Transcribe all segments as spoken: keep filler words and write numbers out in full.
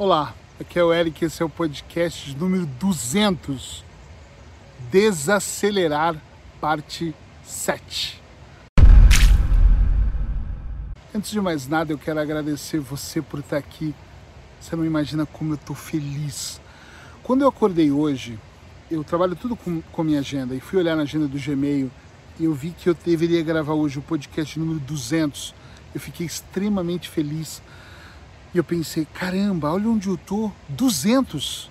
Olá, aqui é o Eric, esse é o podcast número duzentos, Desacelerar, parte sete. Antes de mais nada, eu quero agradecer você por estar aqui. Você não imagina como eu estou feliz. Quando eu acordei hoje, eu trabalho tudo com, com minha agenda, e fui olhar na agenda do Gmail, e eu vi que eu deveria gravar hoje o podcast número duzentos. Eu fiquei extremamente feliz. E eu pensei, caramba, olha onde eu tô, duzentos.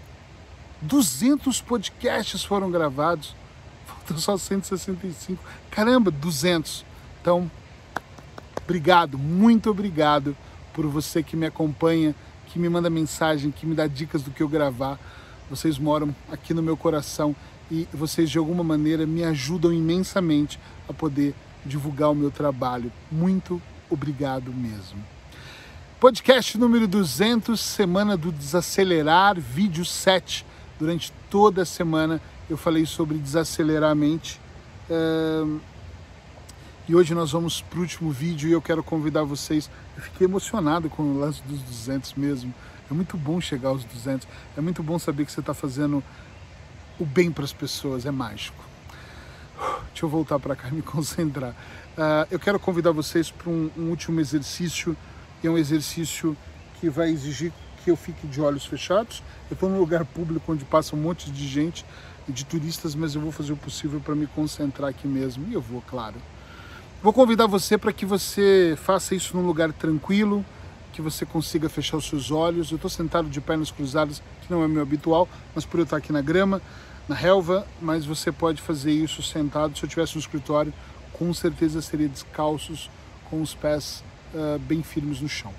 duzentos podcasts foram gravados. Faltam só cento e sessenta e cinco. Caramba, duzentos. Então, obrigado, muito obrigado por você que me acompanha, que me manda mensagem, que me dá dicas do que eu gravar. Vocês moram aqui no meu coração e vocês, de alguma maneira, me ajudam imensamente a poder divulgar o meu trabalho. Muito obrigado mesmo. Podcast número duzentos, semana do desacelerar, vídeo sete. Durante toda a semana eu falei sobre desacelerar a mente. E hoje nós vamos para o último vídeo e eu quero convidar vocês. Eu fiquei emocionado com o lance dos duzentos mesmo. É muito bom chegar aos duzentos. É muito bom saber que você está fazendo o bem para as pessoas. É mágico. Deixa eu voltar para cá e me concentrar. Eu quero convidar vocês para um, um último exercício. É um exercício que vai exigir que eu fique de olhos fechados. Eu estou num lugar público onde passa um monte de gente, de turistas, mas eu vou fazer o possível para me concentrar aqui mesmo. E eu vou, claro. Vou convidar você para que você faça isso num lugar tranquilo, que você consiga fechar os seus olhos. Eu estou sentado de pernas cruzadas, que não é meu habitual, mas por eu estar aqui na grama, na relva, mas você pode fazer isso sentado. Se eu tivesse no escritório, com certeza seria descalços, com os pés Uh, bem firmes no chão.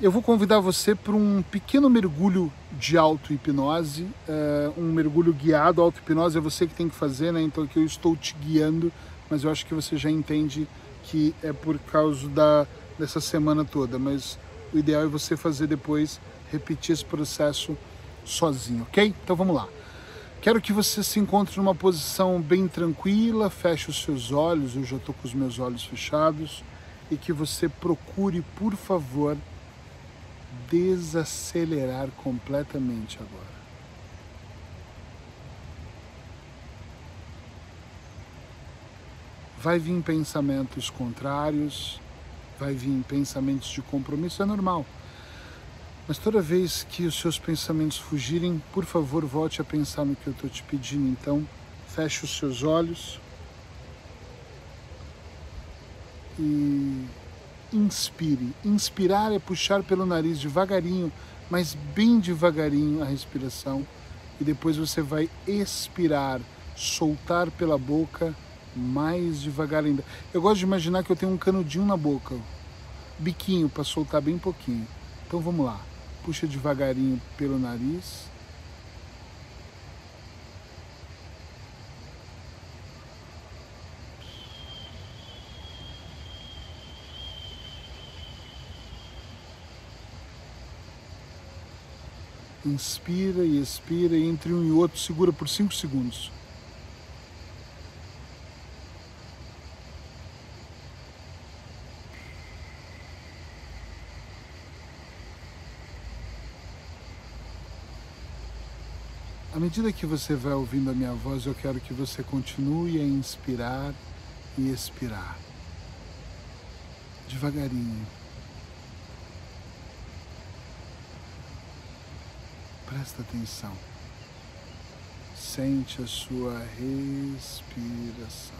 Eu vou convidar você para um pequeno mergulho de auto-hipnose, uh, um mergulho guiado. Auto-hipnose é você que tem que fazer, né? Então aqui eu estou te guiando, mas eu acho que você já entende que é por causa da, dessa semana toda, mas o ideal é você fazer depois, repetir esse processo sozinho, ok? Então vamos lá. Quero que você se encontre numa posição bem tranquila, feche os seus olhos, eu já estou com os meus olhos fechados, e que você procure, por favor, desacelerar completamente agora. Vai vir pensamentos contrários, vai vir pensamentos de compromisso, é normal. Mas toda vez que os seus pensamentos fugirem, por favor, volte a pensar no que eu estou te pedindo. Então, feche os seus olhos. E inspire. Inspirar é puxar pelo nariz devagarinho, mas bem devagarinho a respiração. E depois você vai expirar, soltar pela boca mais devagar ainda. Eu gosto de imaginar que eu tenho um canudinho na boca, biquinho para soltar bem pouquinho. Então vamos lá. Puxa devagarinho pelo nariz. Inspira e expira, e entre um e outro segura por cinco segundos. À medida que você vai ouvindo a minha voz, eu quero que você continue a inspirar e expirar. Devagarinho. Presta atenção, sente a sua respiração.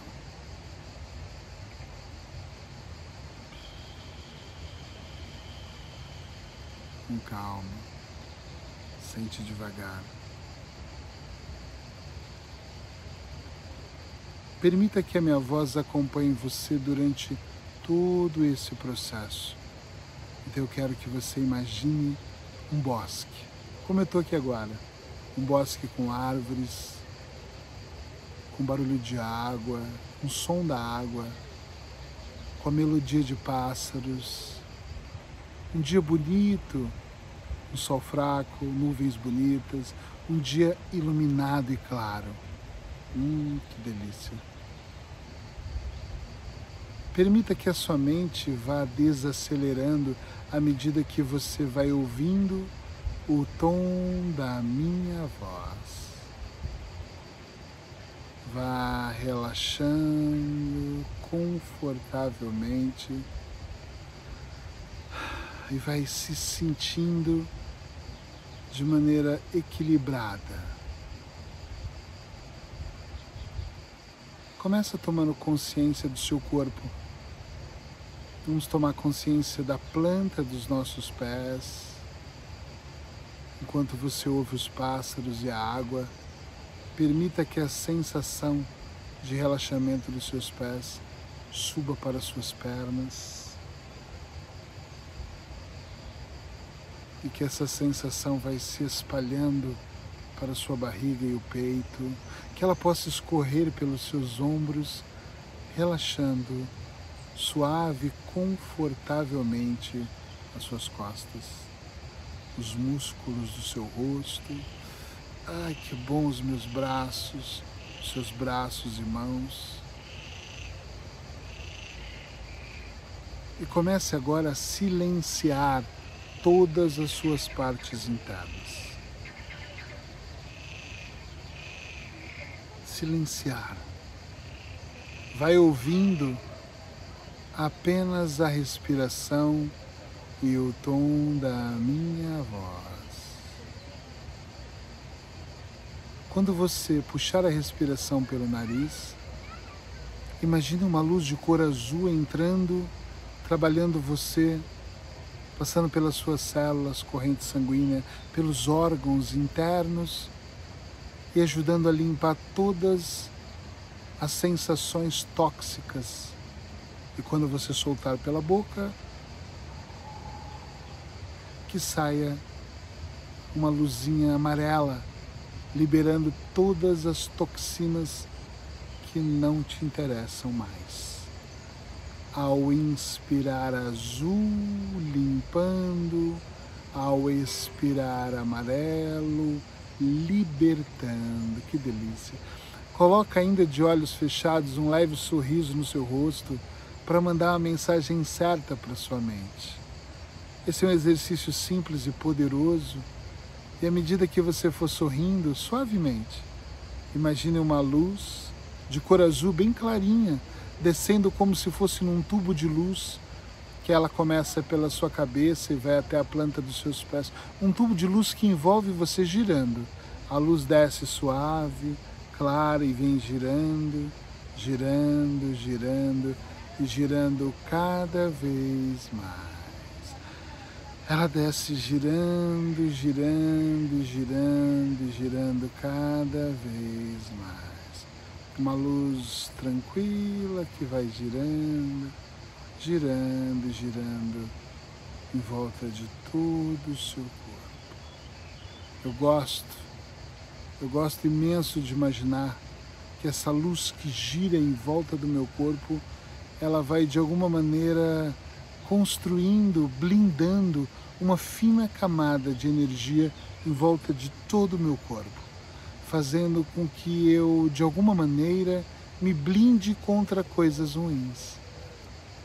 Com calma, sente devagar. Permita que a minha voz acompanhe você durante todo esse processo. Então eu quero que você imagine um bosque. Como eu estou aqui agora, um bosque com árvores, com barulho de água, com o som da água, com a melodia de pássaros, um dia bonito, um sol fraco, nuvens bonitas, um dia iluminado e claro. Hum, que delícia! Permita que a sua mente vá desacelerando à medida que você vai ouvindo o tom da minha voz. Vá relaxando confortavelmente e vai se sentindo de maneira equilibrada. Começa tomando consciência do seu corpo. Vamos tomar consciência da planta dos nossos pés, enquanto você ouve os pássaros e a água. Permita que a sensação de relaxamento dos seus pés suba para as suas pernas. E que essa sensação vai se espalhando para a sua barriga e o peito. Que ela possa escorrer pelos seus ombros, relaxando suave e confortavelmente as suas costas. Os músculos do seu rosto. Ai, que bom os meus braços, seus braços e mãos. E comece agora a silenciar todas as suas partes internas. Silenciar. Vai ouvindo apenas a respiração e o tom da minha voz. Quando você puxar a respiração pelo nariz, imagine uma luz de cor azul entrando, trabalhando você, passando pelas suas células, corrente sanguínea, pelos órgãos internos e ajudando a limpar todas as sensações tóxicas. E quando você soltar pela boca, que saia uma luzinha amarela, liberando todas as toxinas que não te interessam mais. Ao inspirar azul, limpando. Ao expirar amarelo, libertando. Que delícia! Coloca ainda de olhos fechados um leve sorriso no seu rosto para mandar a mensagem certa para sua mente. Esse é um exercício simples e poderoso. E à medida que você for sorrindo suavemente, imagine uma luz de cor azul bem clarinha, descendo como se fosse num tubo de luz, que ela começa pela sua cabeça e vai até a planta dos seus pés. Um tubo de luz que envolve você girando. A luz desce suave, clara e vem girando, girando, girando e girando cada vez mais. Ela desce girando, girando, girando, girando cada vez mais. Uma luz tranquila que vai girando, girando, girando em volta de todo o seu corpo. Eu gosto, eu gosto imenso de imaginar que essa luz que gira em volta do meu corpo, ela vai de alguma maneira construindo, blindando uma fina camada de energia em volta de todo o meu corpo, fazendo com que eu, de alguma maneira, me blinde contra coisas ruins.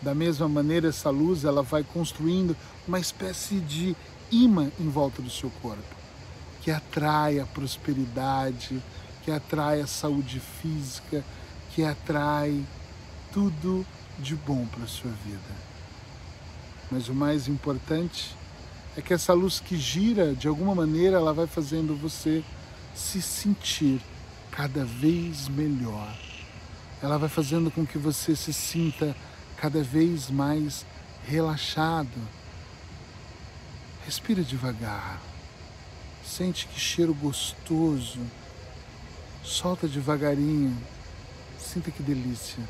Da mesma maneira, essa luz ela vai construindo uma espécie de imã em volta do seu corpo, que atrai a prosperidade, que atrai a saúde física, que atrai tudo de bom para a sua vida. Mas o mais importante é que essa luz que gira, de alguma maneira, ela vai fazendo você se sentir cada vez melhor. Ela vai fazendo com que você se sinta cada vez mais relaxado. Respira devagar. Sente que cheiro gostoso. Solta devagarinho. Sinta que delícia.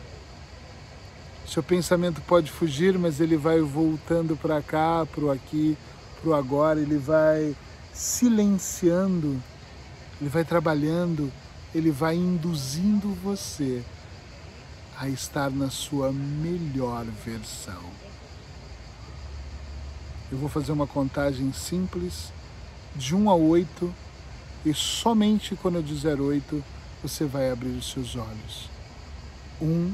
Seu pensamento pode fugir, mas ele vai voltando para cá, para o aqui, para o agora. Ele vai silenciando, ele vai trabalhando, ele vai induzindo você a estar na sua melhor versão. Eu vou fazer uma contagem simples, de um a oito, e somente quando eu dizer oito, você vai abrir os seus olhos. um.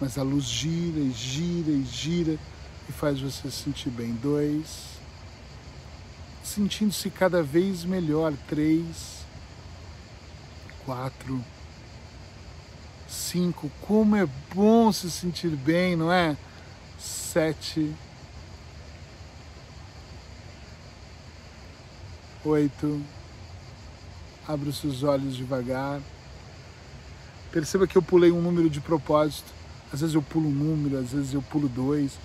Mas a luz gira e gira e gira e faz você se sentir bem. Dois, se sentindo-se cada vez melhor. Três, quatro, cinco. Como é bom se sentir bem, não é? Sete, oito. Abre os seus olhos devagar. Perceba que eu pulei um número de propósito. Às vezes eu pulo um número, às vezes eu pulo dois.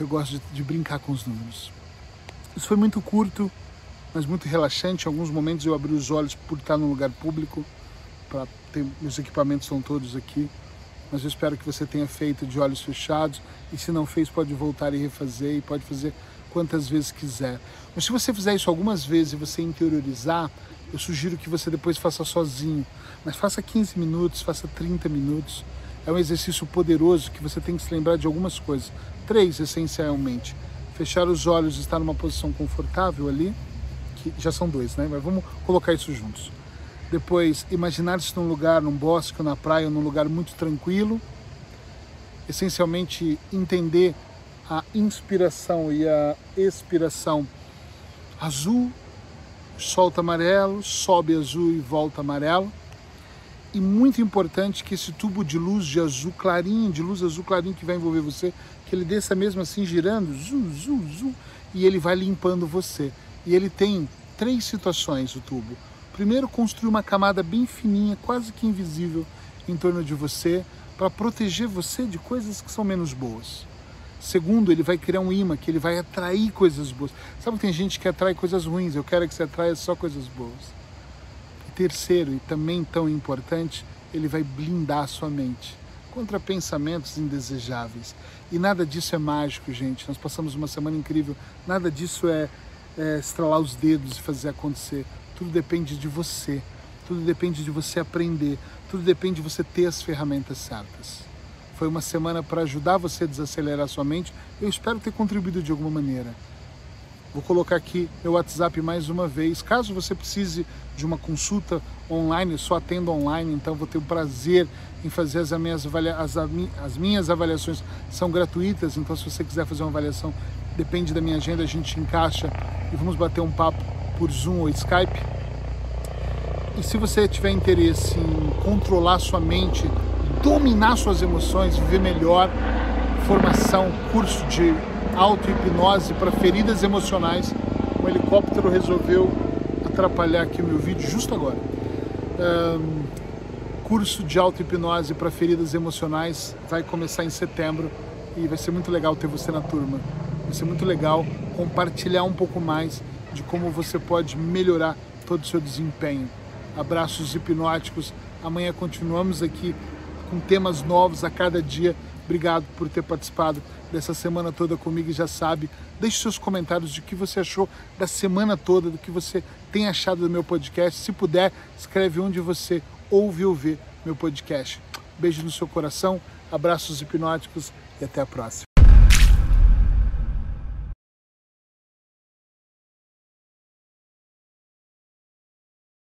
Eu gosto de, de brincar com os números. Isso foi muito curto, mas muito relaxante. Em alguns momentos eu abri os olhos por estar num lugar público. Pra ter, meus equipamentos estão todos aqui. Mas eu espero que você tenha feito de olhos fechados. E se não fez, pode voltar e refazer. E pode fazer quantas vezes quiser. Mas se você fizer isso algumas vezes e você interiorizar, eu sugiro que você depois faça sozinho. Mas faça quinze minutos, faça trinta minutos. É um exercício poderoso que você tem que se lembrar de algumas coisas. Três, essencialmente. Fechar os olhos, estar numa posição confortável ali. Que já são dois, né? Mas vamos colocar isso juntos. Depois, imaginar-se num lugar, num bosque, ou na praia, ou num lugar muito tranquilo. Essencialmente, entender a inspiração e a expiração. Azul, solta amarelo, sobe azul e volta amarelo. E muito importante que esse tubo de luz de azul clarinho, de luz azul clarinho que vai envolver você, que ele desça mesmo assim girando, zu, zu, zu, e ele vai limpando você. E ele tem três situações, o tubo. Primeiro, construir uma camada bem fininha, quase que invisível, em torno de você, para proteger você de coisas que são menos boas. Segundo, ele vai criar um imã, que ele vai atrair coisas boas. Sabe que tem gente que atrai coisas ruins, eu quero que você atraia só coisas boas. Terceiro, e também tão importante, ele vai blindar a sua mente contra pensamentos indesejáveis. E nada disso é mágico, gente. Nós passamos uma semana incrível. Nada disso é, é estralar os dedos e fazer acontecer. Tudo depende de você. Tudo depende de você aprender. Tudo depende de você ter as ferramentas certas. Foi uma semana para ajudar você a desacelerar a sua mente. Eu espero ter contribuído de alguma maneira. Vou colocar aqui meu WhatsApp mais uma vez. Caso você precise de uma consulta online, eu só atendo online, então vou ter o prazer em fazer as minhas, avalia... as, as minhas avaliações. São gratuitas, então se você quiser fazer uma avaliação, depende da minha agenda, a gente encaixa e vamos bater um papo por Zoom ou Skype. E se você tiver interesse em controlar sua mente, dominar suas emoções, viver melhor, formação, curso de auto-hipnose para feridas emocionais. Um helicóptero resolveu atrapalhar aqui o meu vídeo justo agora. Um, curso de auto-hipnose para feridas emocionais vai começar em setembro e vai ser muito legal ter você na turma. Vai ser muito legal compartilhar um pouco mais de como você pode melhorar todo o seu desempenho. Abraços hipnóticos. Amanhã continuamos aqui com temas novos a cada dia. Obrigado por ter participado dessa semana toda comigo e já sabe, deixe seus comentários de o que você achou da semana toda, do que você tem achado do meu podcast. Se puder, escreve onde você ouve ou vê meu podcast. Beijo no seu coração, abraços hipnóticos e até a próxima.